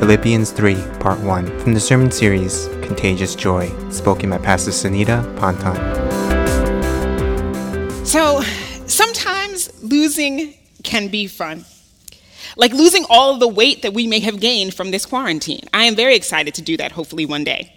Philippians 3, Part 1, from the sermon series, Contagious Joy, spoken by Pastor Sanetta Ponton. So, sometimes losing can be fun. Like losing all of the weight that we may have gained from this quarantine. I am very excited to do that, hopefully one day.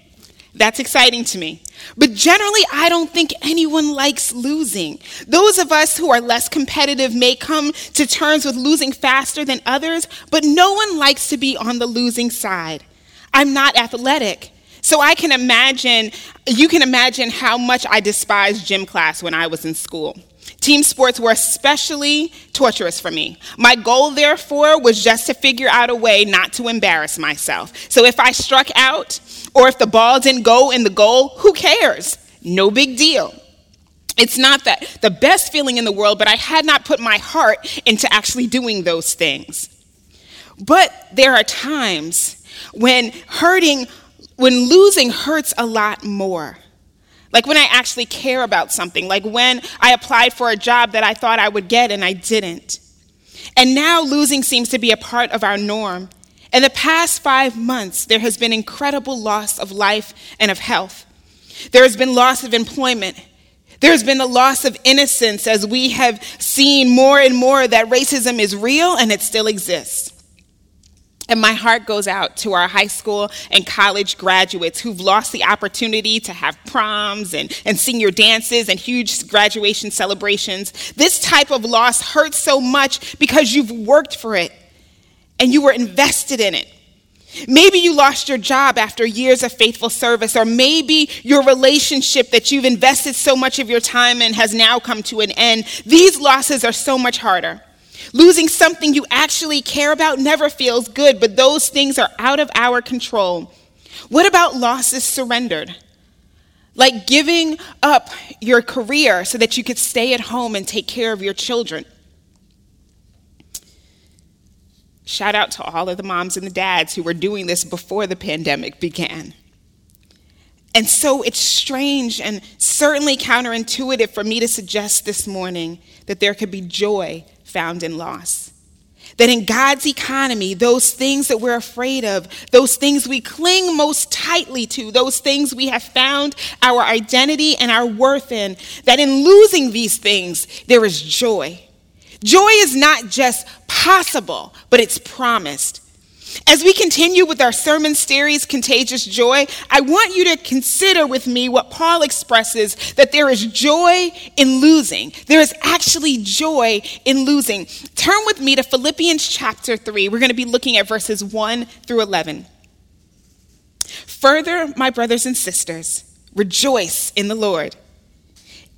That's exciting to me. But generally, I don't think anyone likes losing. Those of us who are less competitive may come to terms with losing faster than others, but no one likes to be on the losing side. I'm not athletic, so you can imagine how much I despised gym class when I was in school. Team sports were especially torturous for me. My goal, therefore, was just to figure out a way not to embarrass myself. So if I struck out or if the ball didn't go in the goal, who cares? No big deal. It's not that the best feeling in the world, but I had not put my heart into actually doing those things. But there are times when losing hurts a lot more. Like when I actually care about something, like when I applied for a job that I thought I would get and I didn't. And now losing seems to be a part of our norm. In the past 5 months, there has been incredible loss of life and of health. There has been loss of employment. There has been the loss of innocence as we have seen more and more that racism is real and it still exists. And my heart goes out to our high school and college graduates who've lost the opportunity to have proms and senior dances and huge graduation celebrations. This type of loss hurts so much because you've worked for it and you were invested in it. Maybe you lost your job after years of faithful service, or maybe your relationship that you've invested so much of your time in has now come to an end. These losses are so much harder. Losing something you actually care about never feels good, but those things are out of our control. What about losses surrendered? Like giving up your career so that you could stay at home and take care of your children. Shout out to all of the moms and the dads who were doing this before the pandemic began. And so it's strange and certainly counterintuitive for me to suggest this morning that there could be joy found in loss. That in God's economy, those things that we're afraid of, those things we cling most tightly to, those things we have found our identity and our worth in, that in losing these things, there is joy. Joy is not just possible, but it's promised. As we continue with our sermon series, Contagious Joy, I want you to consider with me what Paul expresses, that there is joy in losing. There is actually joy in losing. Turn with me to Philippians chapter 3. We're going to be looking at verses 1 through 11. Further, my brothers and sisters, rejoice in the Lord.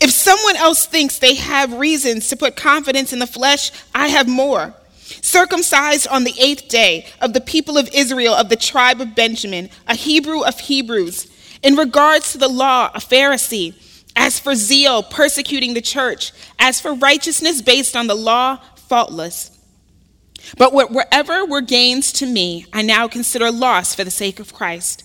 If someone else thinks they have reasons to put confidence in the flesh, I have more. Circumcised on the 8th day, of the people of Israel, of the tribe of Benjamin, a Hebrew of Hebrews, in regards to the law, a Pharisee, as for zeal, persecuting the church, as for righteousness based on the law, faultless. But whatever were gains to me, I now consider loss for the sake of Christ.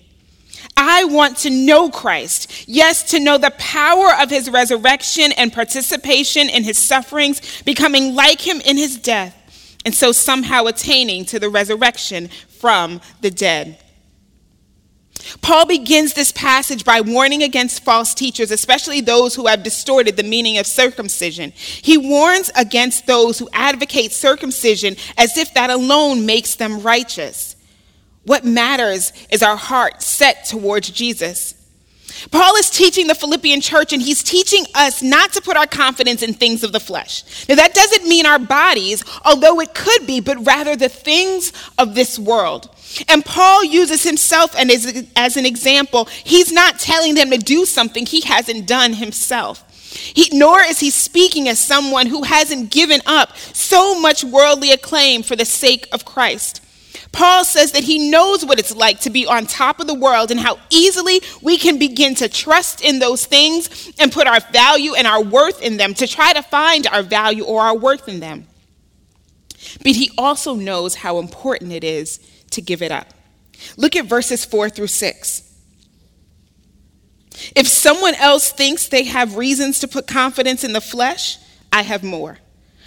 I want to know Christ, yes, to know the power of his resurrection and participation in his sufferings, becoming like him in his death, and so somehow attaining to the resurrection from the dead. Paul begins this passage by warning against false teachers, especially those who have distorted the meaning of circumcision. He warns against those who advocate circumcision as if that alone makes them righteous. What matters is our heart set towards Jesus. Paul is teaching the Philippian church, and he's teaching us not to put our confidence in things of the flesh. Now, that doesn't mean our bodies, although it could be, but rather the things of this world. And Paul uses himself and as an example. He's not telling them to do something he hasn't done himself. Nor is he speaking as someone who hasn't given up so much worldly acclaim for the sake of Christ. Paul says that he knows what it's like to be on top of the world and how easily we can begin to trust in those things and put our value and our worth in them, to try to find our value or our worth in them. But he also knows how important it is to give it up. Look at verses 4-6. If someone else thinks they have reasons to put confidence in the flesh, I have more.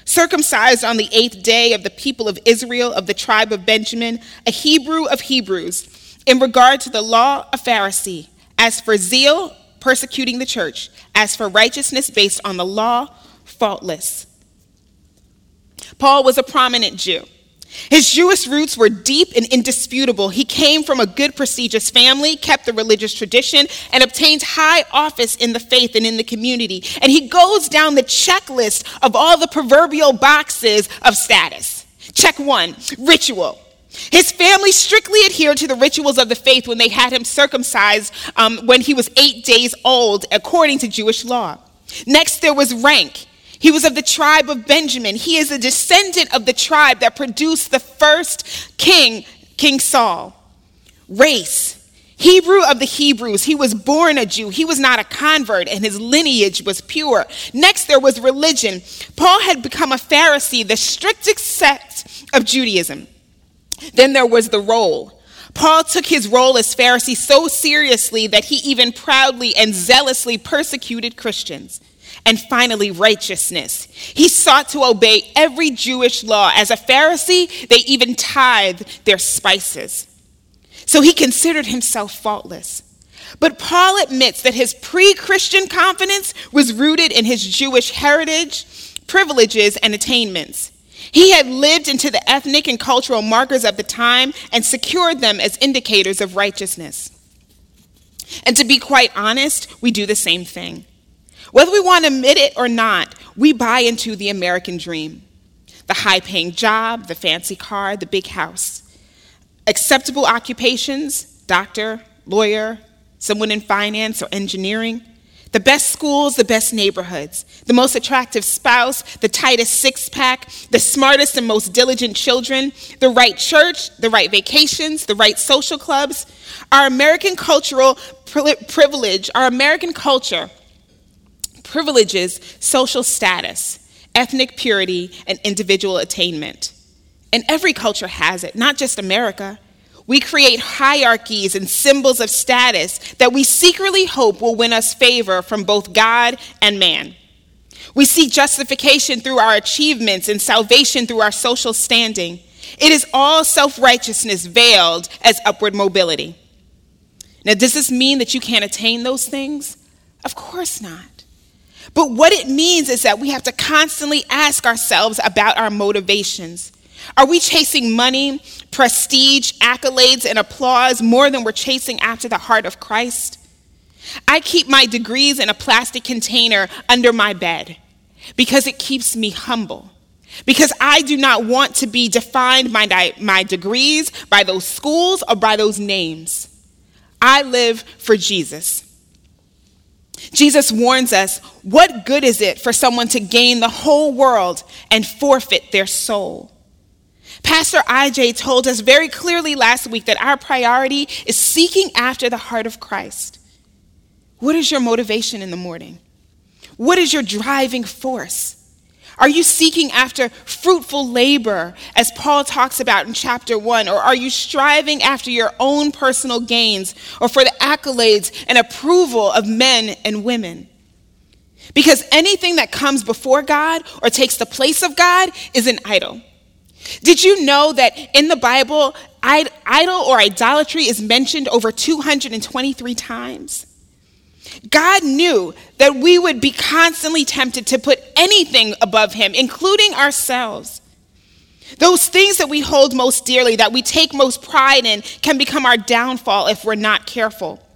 Circumcised on the 8th day of the people of Israel, of the tribe of Benjamin, a Hebrew of Hebrews, in regard to the law, a Pharisee, as for zeal, persecuting the church, as for righteousness based on the law, faultless. Paul was a prominent Jew. His Jewish roots were deep and indisputable. He came from a good, prestigious family, kept the religious tradition, and obtained high office in the faith and in the community. And he goes down the checklist of all the proverbial boxes of status. Check 1, ritual. His family strictly adhered to the rituals of the faith when they had him circumcised when he was 8 days old, according to Jewish law. Next, there was rank. He was of the tribe of Benjamin. He is a descendant of the tribe that produced the first king, King Saul. Race, Hebrew of the Hebrews. He was born a Jew. He was not a convert, and his lineage was pure. Next, there was religion. Paul had become a Pharisee, the strictest sect of Judaism. Then there was the role. Paul took his role as Pharisee so seriously that he even proudly and zealously persecuted Christians. And finally, righteousness. He sought to obey every Jewish law. As a Pharisee, they even tithed their spices. So he considered himself faultless. But Paul admits that his pre-Christian confidence was rooted in his Jewish heritage, privileges, and attainments. He had lived into the ethnic and cultural markers of the time and secured them as indicators of righteousness. And to be quite honest, we do the same thing. Whether we want to admit it or not, we buy into the American dream. The high-paying job, the fancy car, the big house. Acceptable occupations, doctor, lawyer, someone in finance or engineering. The best schools, the best neighborhoods. The most attractive spouse, the tightest six-pack, the smartest and most diligent children. The right church, the right vacations, the right social clubs. Our American cultural privilege, our American culture, privileges, social status, ethnic purity, and individual attainment. And every culture has it, not just America. We create hierarchies and symbols of status that we secretly hope will win us favor from both God and man. We seek justification through our achievements and salvation through our social standing. It is all self-righteousness veiled as upward mobility. Now, does this mean that you can't attain those things? Of course not. But what it means is that we have to constantly ask ourselves about our motivations. Are we chasing money, prestige, accolades, and applause more than we're chasing after the heart of Christ? I keep my degrees in a plastic container under my bed because it keeps me humble. Because I do not want to be defined by my degrees, by those schools, or by those names. I live for Jesus. Jesus warns us, what good is it for someone to gain the whole world and forfeit their soul? Pastor IJ told us very clearly last week that our priority is seeking after the heart of Christ. What is your motivation in the morning? What is your driving force? Are you seeking after fruitful labor, as Paul talks about in chapter 1? Or are you striving after your own personal gains or for the accolades and approval of men and women? Because anything that comes before God or takes the place of God is an idol. Did you know that in the Bible, idol or idolatry is mentioned over 223 times? God knew that we would be constantly tempted to put anything above him, including ourselves. Those things that we hold most dearly, that we take most pride in, can become our downfall if we're not careful.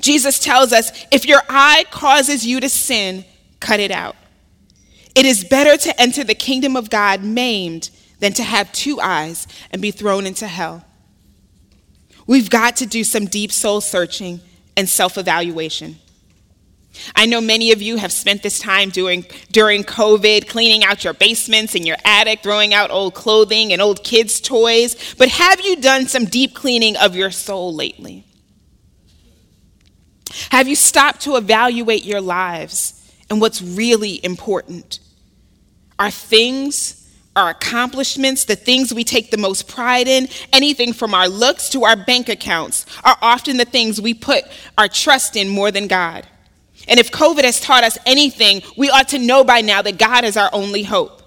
Jesus tells us, if your eye causes you to sin, cut it out. It is better to enter the kingdom of God maimed than to have two eyes and be thrown into hell. We've got to do some deep soul searching and self-evaluation. I know many of you have spent this time during COVID, cleaning out your basements and your attic, throwing out old clothing and old kids' toys, but have you done some deep cleaning of your soul lately? Have you stopped to evaluate your lives and what's really important? Our things, our accomplishments, the things we take the most pride in, anything from our looks to our bank accounts, are often the things we put our trust in more than God. And if COVID has taught us anything, we ought to know by now that God is our only hope.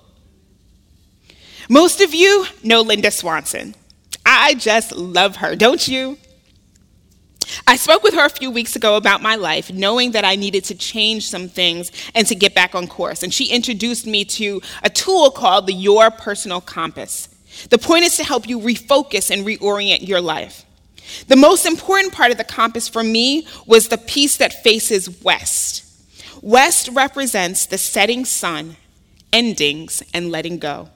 Most of you know Linda Swanson. I just love her, don't you? I spoke with her a few weeks ago about my life, knowing that I needed to change some things and to get back on course. And she introduced me to a tool called the Your Personal Compass. The point is to help you refocus and reorient your life. The most important part of the compass for me was the piece that faces west. West represents the setting sun, endings, and letting go.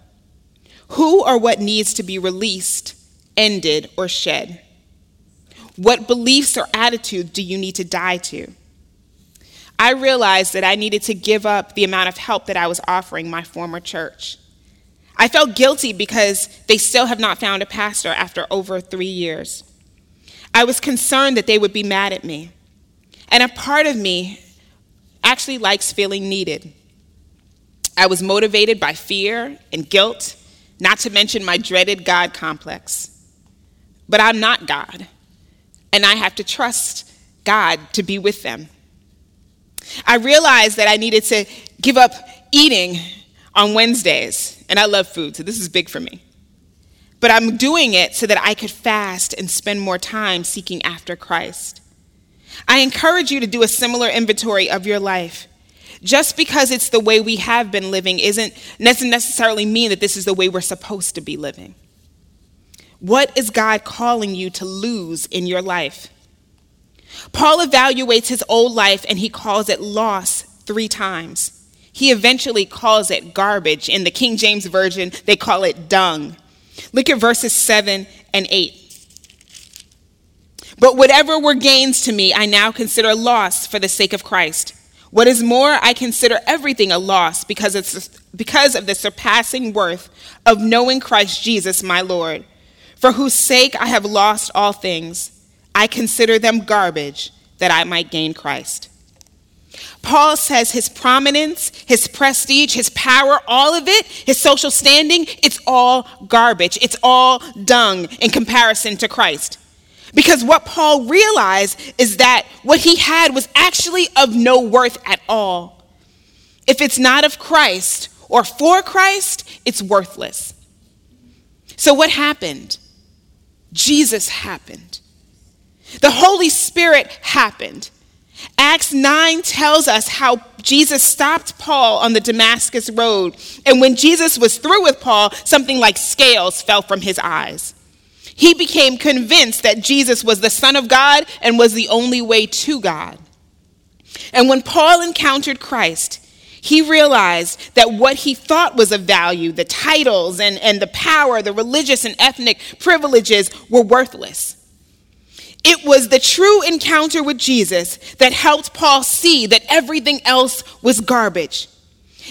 Who or what needs to be released, ended, or shed? What beliefs or attitudes do you need to die to? I realized that I needed to give up the amount of help that I was offering my former church. I felt guilty because they still have not found a pastor after over 3 years. I was concerned that they would be mad at me. And a part of me actually likes feeling needed. I was motivated by fear and guilt, not to mention my dreaded God complex. But I'm not God, and I have to trust God to be with them. I realized that I needed to give up eating on Wednesdays, and I love food, so this is big for me. But I'm doing it so that I could fast and spend more time seeking after Christ. I encourage you to do a similar inventory of your life. Just because it's the way we have been living doesn't necessarily mean that this is the way we're supposed to be living. What is God calling you to lose in your life? Paul evaluates his old life and he calls it loss 3 times. He eventually calls it garbage. In the King James Version, they call it dung. Look at verses 7 and 8. But whatever were gains to me, I now consider loss for the sake of Christ. What is more, I consider everything a loss because of the surpassing worth of knowing Christ Jesus, my Lord, for whose sake I have lost all things. I consider them garbage that I might gain Christ. Paul says his prominence, his prestige, his power, all of it, his social standing, it's all garbage. It's all dung in comparison to Christ. Because what Paul realized is that what he had was actually of no worth at all. If it's not of Christ or for Christ, it's worthless. So what happened? Jesus happened. The Holy Spirit happened. Acts 9 tells us how Jesus stopped Paul on the Damascus road. And when Jesus was through with Paul, something like scales fell from his eyes. He became convinced that Jesus was the Son of God and was the only way to God. And when Paul encountered Christ, he realized that what he thought was of value, the titles and the power, the religious and ethnic privileges, were worthless. It was the true encounter with Jesus that helped Paul see that everything else was garbage.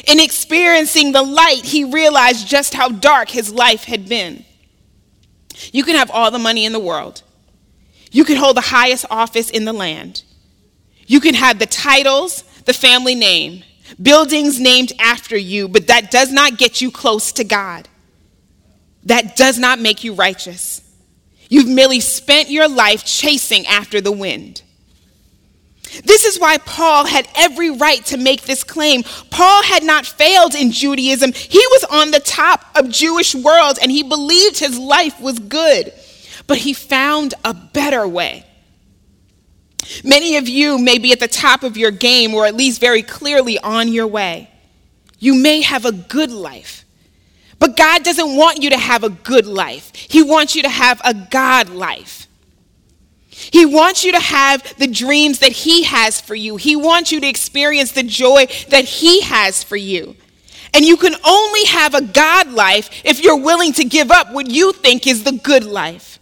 In experiencing the light, he realized just how dark his life had been. You can have all the money in the world. You can hold the highest office in the land. You can have the titles, the family name, buildings named after you, but that does not get you close to God. That does not make you righteous. You've merely spent your life chasing after the wind. This is why Paul had every right to make this claim. Paul had not failed in Judaism. He was on the top of Jewish world, and he believed his life was good. But he found a better way. Many of you may be at the top of your game, or at least very clearly on your way. You may have a good life. But God doesn't want you to have a good life. He wants you to have a God life. He wants you to have the dreams that he has for you. He wants you to experience the joy that he has for you. And you can only have a God life if you're willing to give up what you think is the good life.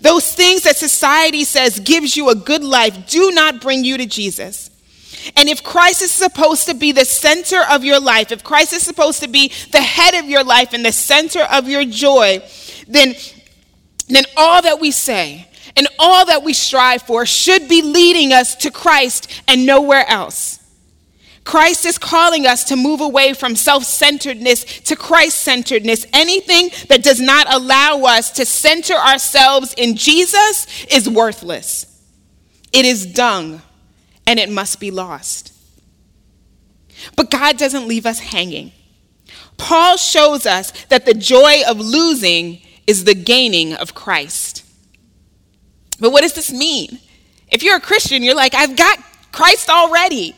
Those things that society says gives you a good life do not bring you to Jesus. And if Christ is supposed to be the center of your life, if Christ is supposed to be the head of your life and the center of your joy, then all that we say and all that we strive for should be leading us to Christ and nowhere else. Christ is calling us to move away from self-centeredness to Christ-centeredness. Anything that does not allow us to center ourselves in Jesus is worthless. It is dung, and it must be lost. But God doesn't leave us hanging. Paul shows us that the joy of losing is the gaining of Christ. But what does this mean? If you're a Christian, you're like, I've got Christ already.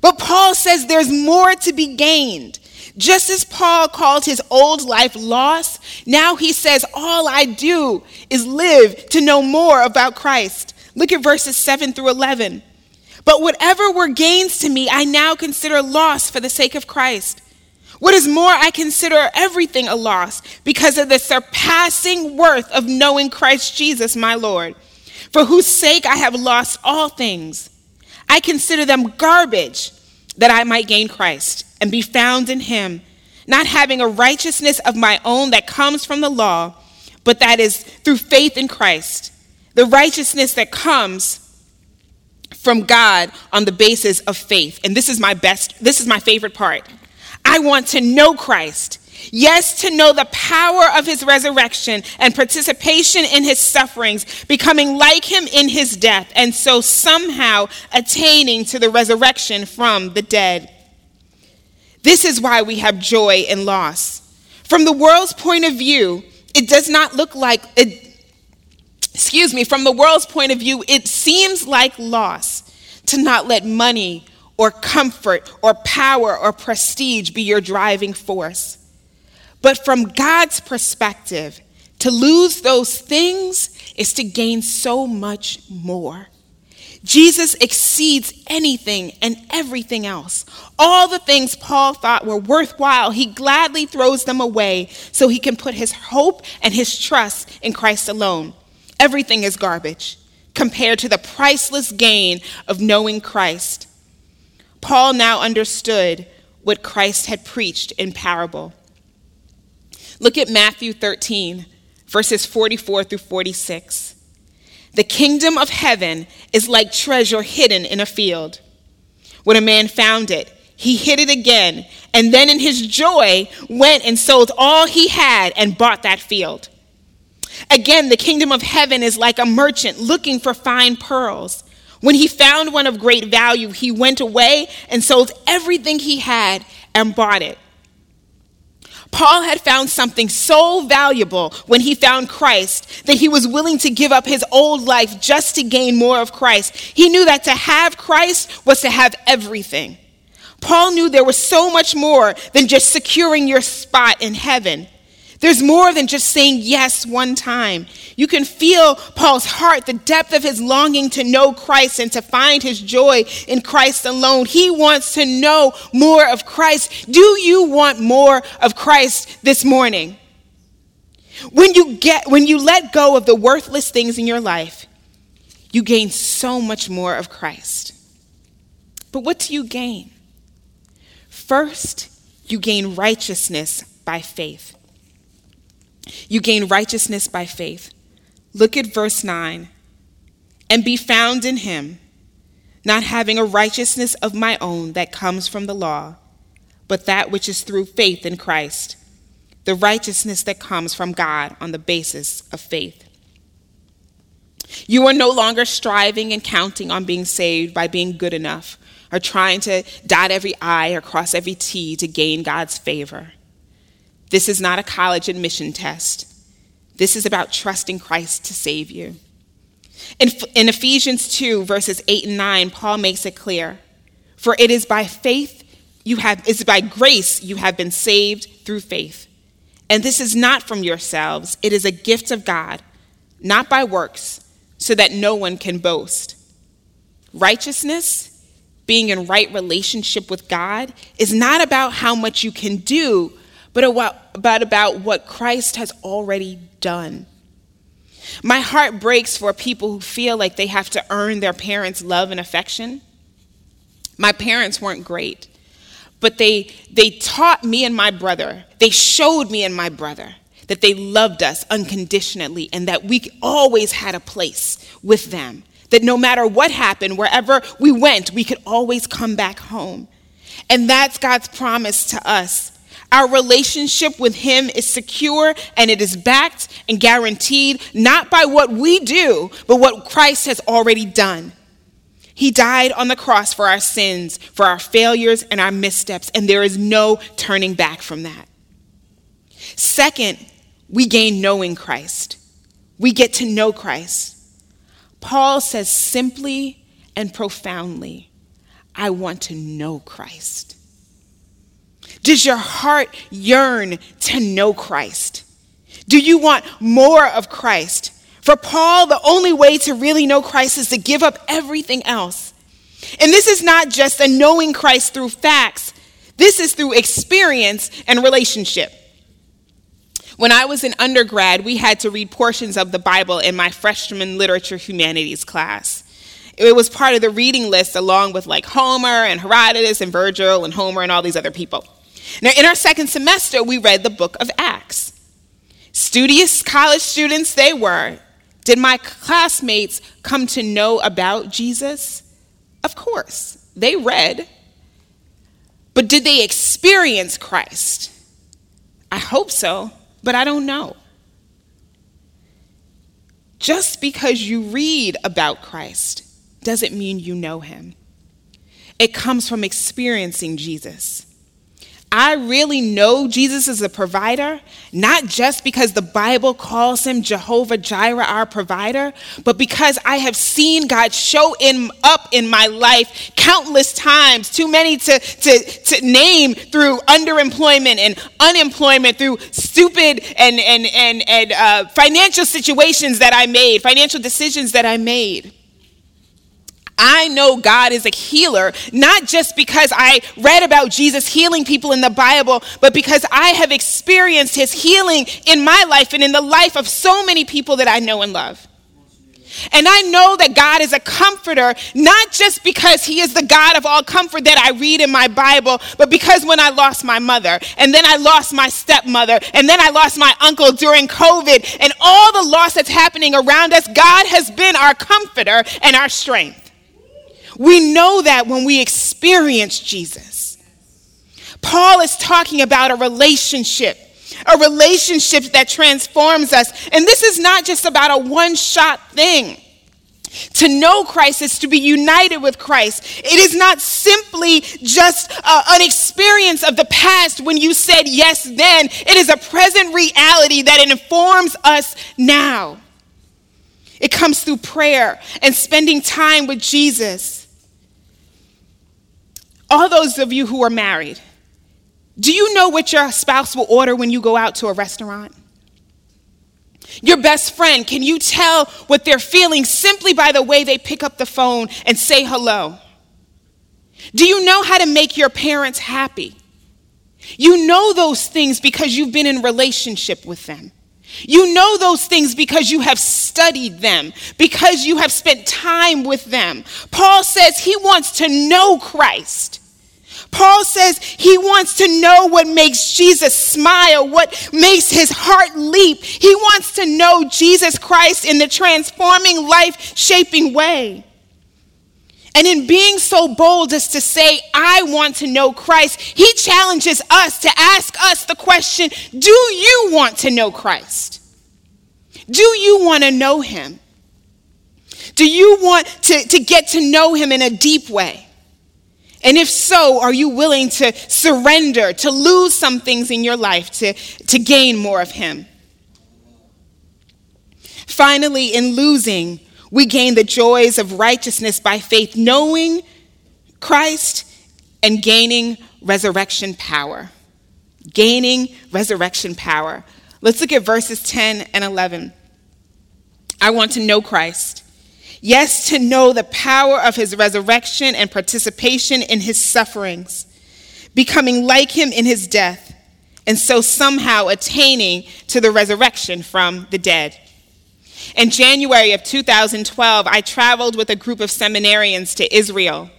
But Paul says there's more to be gained. Just as Paul called his old life loss, now he says, all I do is live to know more about Christ. Look at verses 7 through 11. But whatever were gains to me, I now consider loss for the sake of Christ. What is more, I consider everything a loss because of the surpassing worth of knowing Christ Jesus, my Lord, for whose sake I have lost all things. I consider them garbage that I might gain Christ and be found in him, not having a righteousness of my own that comes from the law, but that is through faith in Christ, the righteousness that comes from God on the basis of faith. And this is my favorite part. I want to know Christ. Yes, to know the power of his resurrection and participation in his sufferings, becoming like him in his death, and so somehow attaining to the resurrection from the dead. This is why we have joy in loss. From the world's point of view, it does not look like from the world's point of view, it seems like loss to not let money or comfort or power or prestige be your driving force. But from God's perspective, to lose those things is to gain so much more. Jesus exceeds anything and everything else. All the things Paul thought were worthwhile, he gladly throws them away so he can put his hope and his trust in Christ alone. Everything is garbage compared to the priceless gain of knowing Christ. Paul now understood what Christ had preached in parable. Look at Matthew 13, verses 44 through 46. The kingdom of heaven is like treasure hidden in a field. When a man found it, he hid it again, and then in his joy went and sold all he had and bought that field. Again, the kingdom of heaven is like a merchant looking for fine pearls. When he found one of great value, he went away and sold everything he had and bought it. Paul had found something so valuable when he found Christ that he was willing to give up his old life just to gain more of Christ. He knew that to have Christ was to have everything. Paul knew there was so much more than just securing your spot in heaven. There's more than just saying yes one time. You can feel Paul's heart, the depth of his longing to know Christ and to find his joy in Christ alone. He wants to know more of Christ. Do you want more of Christ this morning? When you let go of the worthless things in your life, you gain so much more of Christ. But what do you gain? First, you gain righteousness by faith. You gain righteousness by faith. Look at verse 9. And be found in him, not having a righteousness of my own that comes from the law, but that which is through faith in Christ, the righteousness that comes from God on the basis of faith. You are no longer striving and counting on being saved by being good enough or trying to dot every I or cross every T to gain God's favor. This is not a college admission test. This is about trusting Christ to save you. In Ephesians 2, verses 8 and 9, Paul makes it clear. For it is by faith it's by grace you have been saved through faith. And this is not from yourselves. It is a gift of God, not by works, so that no one can boast. Righteousness, being in right relationship with God, is not about how much you can do, but about what Christ has already done. My heart breaks for people who feel like they have to earn their parents' love and affection. My parents weren't great, but they taught me and my brother, they showed me and my brother that they loved us unconditionally and that we always had a place with them, that no matter what happened, wherever we went, we could always come back home. And that's God's promise to us. Our relationship with him is secure and it is backed and guaranteed not by what we do, but what Christ has already done. He died on the cross for our sins, for our failures and our missteps, and there is no turning back from that. Second, we gain knowing Christ. We get to know Christ. Paul says simply and profoundly, I want to know Christ. Does your heart yearn to know Christ? Do you want more of Christ? For Paul, the only way to really know Christ is to give up everything else. And this is not just a knowing Christ through facts. This is through experience and relationship. When I was an undergrad, we had to read portions of the Bible in my freshman literature humanities class. It was part of the reading list along with like Homer and Herodotus and Virgil and Homer and all these other people. Now, in our second semester, we read the book of Acts. Studious college students they were. Did my classmates come to know about Jesus? Of course. They read. But did they experience Christ? I hope so, but I don't know. Just because you read about Christ doesn't mean you know him. It comes from experiencing Jesus. I really know Jesus is a provider, not just because the Bible calls him Jehovah Jireh, our provider, but because I have seen God show up in my life countless times, too many to name, through underemployment and unemployment, through stupid and financial situations that I made, financial decisions that I made. I know God is a healer, not just because I read about Jesus healing people in the Bible, but because I have experienced his healing in my life and in the life of so many people that I know and love. And I know that God is a comforter, not just because he is the God of all comfort that I read in my Bible, but because when I lost my mother, and then I lost my stepmother, and then I lost my uncle during COVID, and all the loss that's happening around us, God has been our comforter and our strength. We know that when we experience Jesus. Paul is talking about a relationship that transforms us. And this is not just about a one-shot thing. To know Christ is to be united with Christ. It is not simply just an experience of the past when you said yes then. It is a present reality that informs us now. It comes through prayer and spending time with Jesus. All those of you who are married, do you know what your spouse will order when you go out to a restaurant? Your best friend, can you tell what they're feeling simply by the way they pick up the phone and say hello? Do you know how to make your parents happy? You know those things because you've been in relationship with them. You know those things because you have studied them, because you have spent time with them. Paul says he wants to know Christ. Paul says he wants to know what makes Jesus smile, what makes his heart leap. He wants to know Jesus Christ in the transforming, life-shaping way. And in being so bold as to say, I want to know Christ, he challenges us to ask us the question, do you want to know Christ? Do you want to know him? Do you want to get to know him in a deep way? And if so, are you willing to surrender, to lose some things in your life, to gain more of him? Finally, in losing, we gain the joys of righteousness by faith, knowing Christ and gaining resurrection power. Gaining resurrection power. Let's look at verses 10 and 11. I want to know Christ Yes, to know the power of his resurrection and participation in his sufferings, becoming like him in his death, and so somehow attaining to the resurrection from the dead. In January of 2012, I traveled with a group of seminarians to Israel.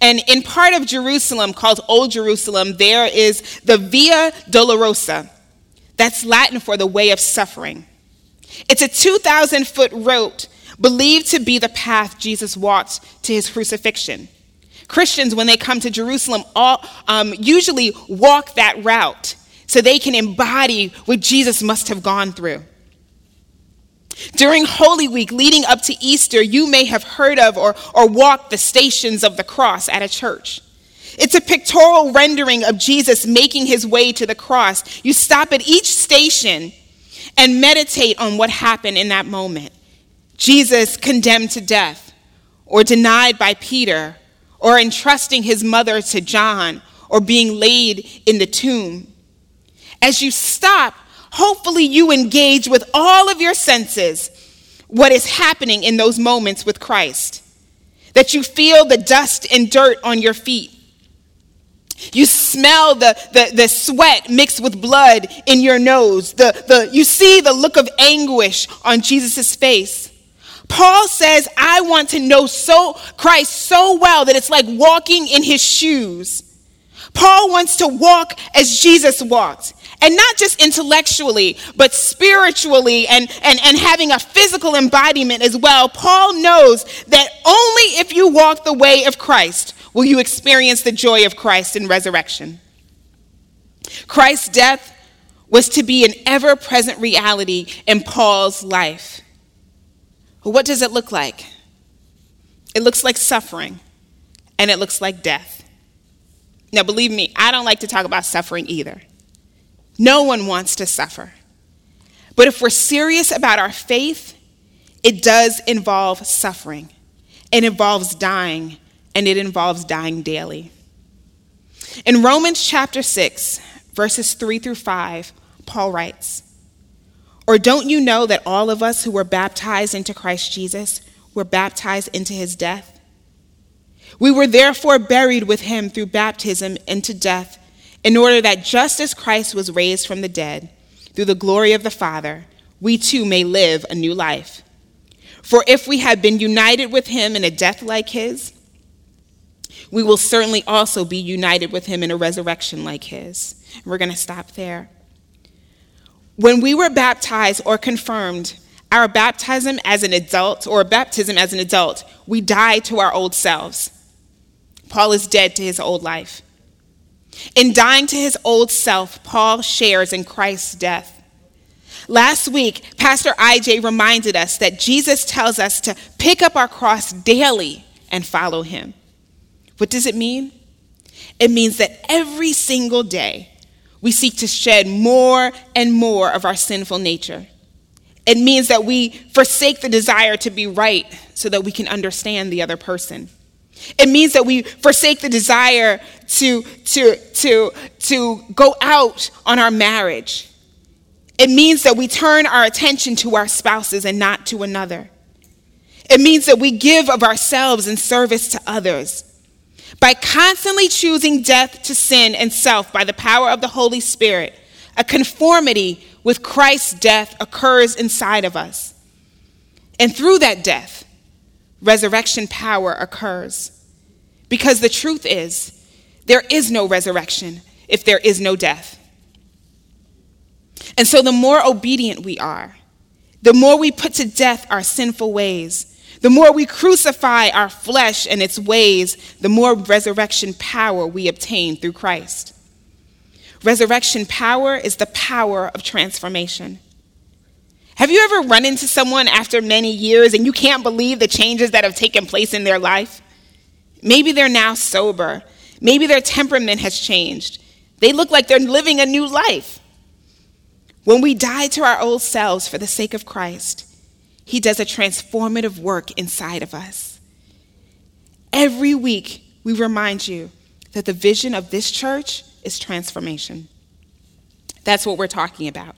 And in part of Jerusalem, called Old Jerusalem, there is the Via Dolorosa. That's Latin for the way of suffering. It's a 2,000-foot road believed to be the path Jesus walked to his crucifixion. Christians, when they come to Jerusalem, usually walk that route so they can embody what Jesus must have gone through. During Holy Week, leading up to Easter, you may have heard of or walked the stations of the cross at a church. It's a pictorial rendering of Jesus making his way to the cross. You stop at each station and meditate on what happened in that moment. Jesus condemned to death, or denied by Peter, or entrusting his mother to John, or being laid in the tomb. As you stop, hopefully you engage with all of your senses what is happening in those moments with Christ, that you feel the dust and dirt on your feet. You smell the sweat mixed with blood in your nose. You see the look of anguish on Jesus' face. Paul says, I want to know Christ so well that it's like walking in his shoes. Paul wants to walk as Jesus walked. And not just intellectually, but spiritually and having a physical embodiment as well. Paul knows that only if you walk the way of Christ will you experience the joy of Christ in resurrection. Christ's death was to be an ever-present reality in Paul's life. What does it look like? It looks like suffering, and it looks like death. Now, believe me, I don't like to talk about suffering either. No one wants to suffer. But if we're serious about our faith, it does involve suffering. It involves dying, and it involves dying daily. In Romans chapter 6, verses 3-5, Paul writes, Or don't you know that all of us who were baptized into Christ Jesus were baptized into his death? We were therefore buried with him through baptism into death, in order that just as Christ was raised from the dead through the glory of the Father, we too may live a new life. For if we have been united with him in a death like his, we will certainly also be united with him in a resurrection like his. And we're going to stop there. When we were baptized or confirmed, our baptism as an adult we die to our old selves. Paul is dead to his old life. In dying to his old self, Paul shares in Christ's death. Last week, Pastor IJ reminded us that Jesus tells us to pick up our cross daily and follow him. What does it mean? It means that every single day we seek to shed more and more of our sinful nature. It means that we forsake the desire to be right so that we can understand the other person. It means that we forsake the desire to go out on our marriage. It means that we turn our attention to our spouses and not to another. It means that we give of ourselves in service to others. By constantly choosing death to sin and self by the power of the Holy Spirit, a conformity with Christ's death occurs inside of us. And through that death, resurrection power occurs. Because the truth is, there is no resurrection if there is no death. And so the more obedient we are, the more we put to death our sinful ways, the more we crucify our flesh and its ways, the more resurrection power we obtain through Christ. Resurrection power is the power of transformation. Have you ever run into someone after many years and you can't believe the changes that have taken place in their life? Maybe they're now sober. Maybe their temperament has changed. They look like they're living a new life. When we die to our old selves for the sake of Christ, he does a transformative work inside of us. Every week, we remind you that the vision of this church is transformation. That's what we're talking about.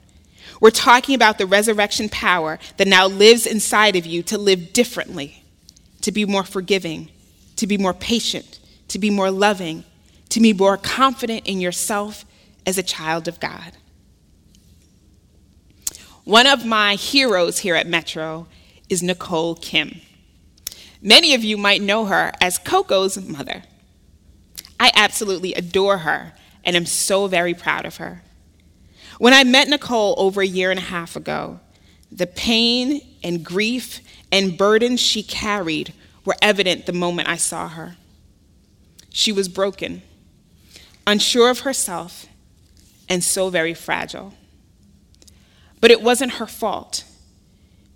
We're talking about the resurrection power that now lives inside of you to live differently, to be more forgiving, to be more patient, to be more loving, to be more confident in yourself as a child of God. One of my heroes here at Metro is Nicole Kim. Many of you might know her as Coco's mother. I absolutely adore her and am so very proud of her. When I met Nicole over a year and a half ago, the pain and grief and burden she carried were evident the moment I saw her. She was broken, unsure of herself, and so very fragile. But it wasn't her fault.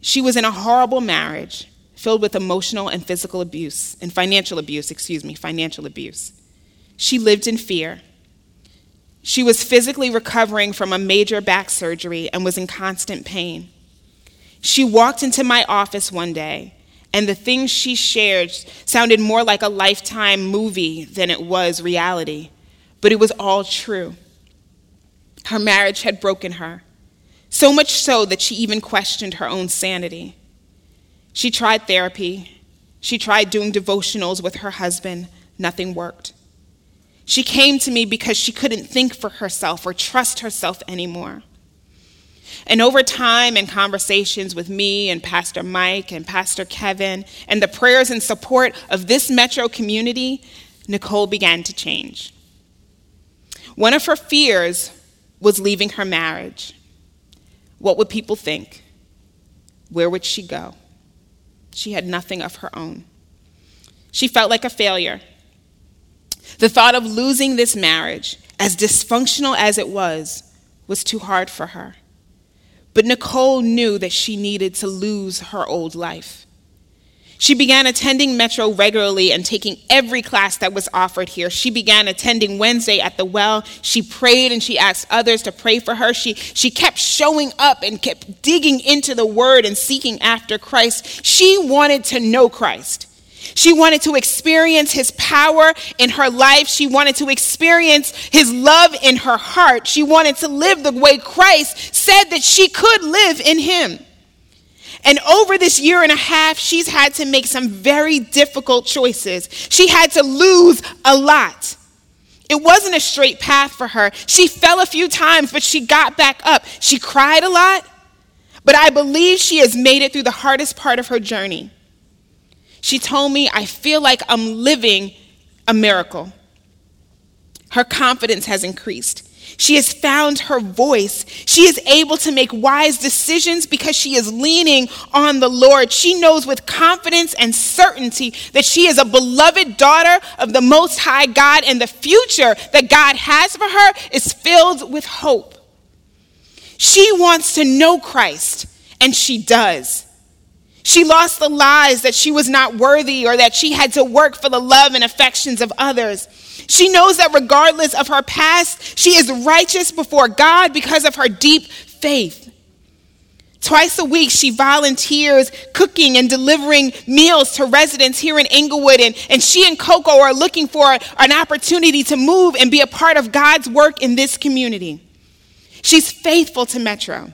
She was in a horrible marriage filled with emotional and physical abuse, and financial abuse. She lived in fear. She was physically recovering from a major back surgery and was in constant pain. She walked into my office one day, and the things she shared sounded more like a Lifetime movie than it was reality, but it was all true. Her marriage had broken her, so much so that she even questioned her own sanity. She tried therapy. She tried doing devotionals with her husband. Nothing worked. She came to me because she couldn't think for herself or trust herself anymore. And over time and conversations with me and Pastor Mike and Pastor Kevin and the prayers and support of this Metro community, Nicole began to change. One of her fears was leaving her marriage. What would people think? Where would she go? She had nothing of her own. She felt like a failure. The thought of losing this marriage, as dysfunctional as it was too hard for her. But Nicole knew that she needed to lose her old life. She began attending Metro regularly and taking every class that was offered here. She began attending Wednesday at the well. She prayed and she asked others to pray for her. She kept showing up and kept digging into the word and seeking after Christ. She wanted to know Christ. She wanted to experience his power in her life. She wanted to experience his love in her heart. She wanted to live the way Christ said that she could live in him. And over this year and a half, she's had to make some very difficult choices. She had to lose a lot. It wasn't a straight path for her. She fell a few times, but she got back up. She cried a lot, but I believe she has made it through the hardest part of her journey. She told me, "I feel like I'm living a miracle." Her confidence has increased. She has found her voice. She is able to make wise decisions because she is leaning on the Lord. She knows with confidence and certainty that she is a beloved daughter of the Most High God, and the future that God has for her is filled with hope. She wants to know Christ, and she does. She lost the lies that she was not worthy or that she had to work for the love and affections of others. She knows that regardless of her past, she is righteous before God because of her deep faith. Twice a week, she volunteers cooking and delivering meals to residents here in Englewood, and she and Coco are looking for an opportunity to move and be a part of God's work in this community. She's faithful to Metro.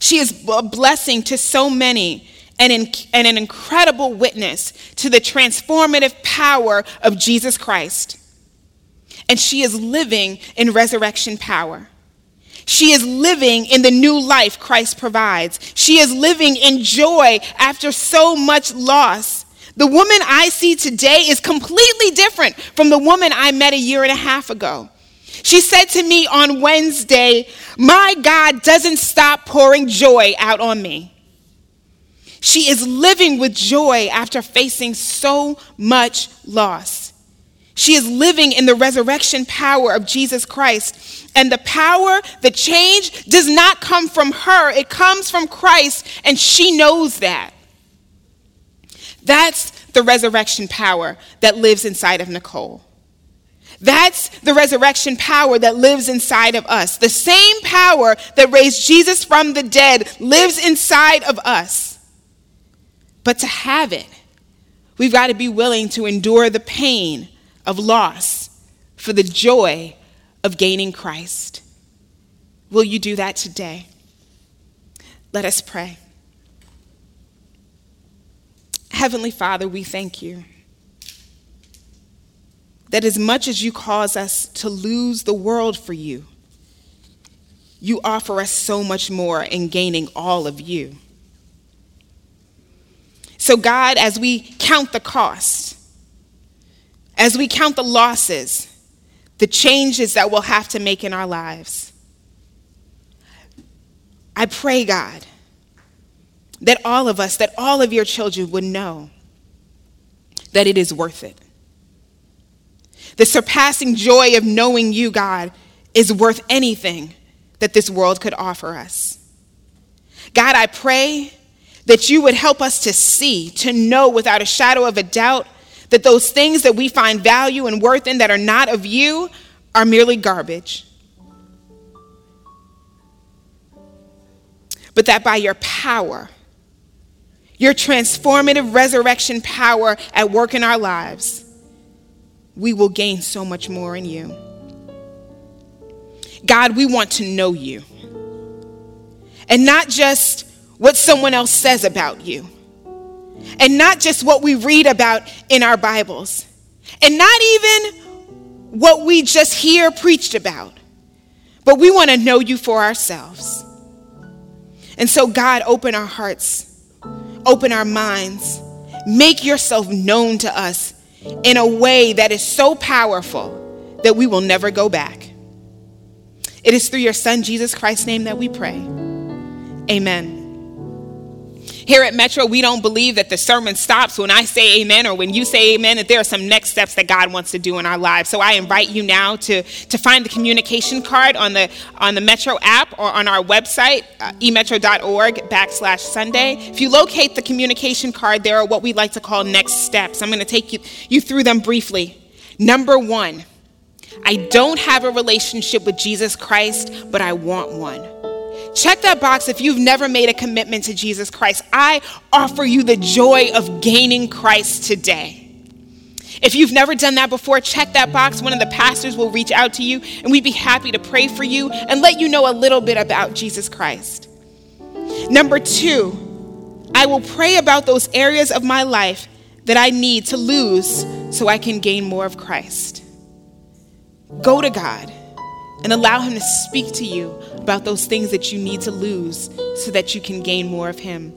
She is a blessing to so many and an incredible witness to the transformative power of Jesus Christ. And she is living in resurrection power. She is living in the new life Christ provides. She is living in joy after so much loss. The woman I see today is completely different from the woman I met a year and a half ago. She said to me on Wednesday, "My God doesn't stop pouring joy out on me." She is living with joy after facing so much loss. She is living in the resurrection power of Jesus Christ. And the power, the change, does not come from her. It comes from Christ, and she knows that. That's the resurrection power that lives inside of Nicole. That's the resurrection power that lives inside of us. The same power that raised Jesus from the dead lives inside of us. But to have it, we've got to be willing to endure the pain of loss for the joy of gaining Christ. Will you do that today? Let us pray. Heavenly Father, we thank you that as much as you cause us to lose the world for you, you offer us so much more in gaining all of you. So God, as we count the cost, as we count the losses, the changes that we'll have to make in our lives, I pray, God, that all of us, that all of your children would know that it is worth it. The surpassing joy of knowing you, God, is worth anything that this world could offer us. God, I pray that you would help us to see, to know without a shadow of a doubt that those things that we find value and worth in that are not of you are merely garbage. But that by your power, your transformative resurrection power at work in our lives, we will gain so much more in you. God, we want to know you. And not just what someone else says about you. And not just what we read about in our Bibles. And not even what we just hear preached about. But we want to know you for ourselves. And so, God, open our hearts. Open our minds. Make yourself known to us in a way that is so powerful that we will never go back. It is through your Son, Jesus Christ's name, that we pray. Amen. Here at Metro, we don't believe that the sermon stops when I say amen or when you say amen, that there are some next steps that God wants to do in our lives. So I invite you now to find the communication card on the Metro app or on our website, emetro.org/Sunday. If you locate the communication card, there are what we like to call next steps. I'm going to take you through them briefly. Number one, I don't have a relationship with Jesus Christ, but I want one. Check that box if you've never made a commitment to Jesus Christ. I offer you the joy of gaining Christ today. If you've never done that before, check that box. One of the pastors will reach out to you, and we'd be happy to pray for you and let you know a little bit about Jesus Christ. Number two, I will pray about those areas of my life that I need to lose so I can gain more of Christ. Go to God and allow him to speak to you about those things that you need to lose so that you can gain more of him.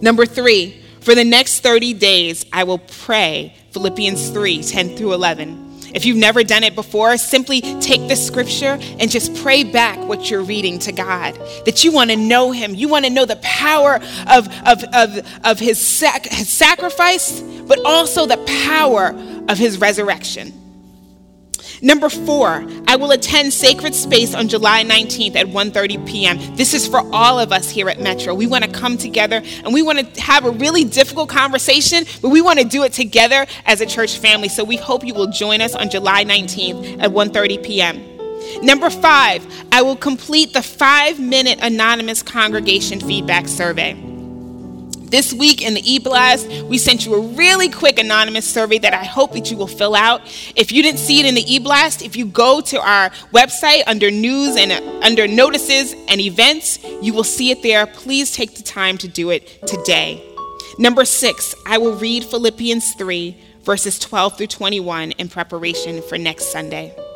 Number three, for the next 30 days, I will pray Philippians 3:10-11. If you've never done it before, simply take the scripture and just pray back what you're reading to God, that you want to know him. You want to know the power of his sacrifice, but also the power of his resurrection. Number four, I will attend Sacred Space on July 19th at 1:30 p.m. This is for all of us here at Metro. We want to come together and we want to have a really difficult conversation, but we want to do it together as a church family. So we hope you will join us on July 19th at 1:30 p.m. Number five, I will complete the 5-minute anonymous congregation feedback survey. This week in the e-blast, we sent you a really quick anonymous survey that I hope that you will fill out. If you didn't see it in the e-blast, if you go to our website under news and under notices and events, you will see it there. Please take the time to do it today. Number six, I will read Philippians 3:12-21 in preparation for next Sunday.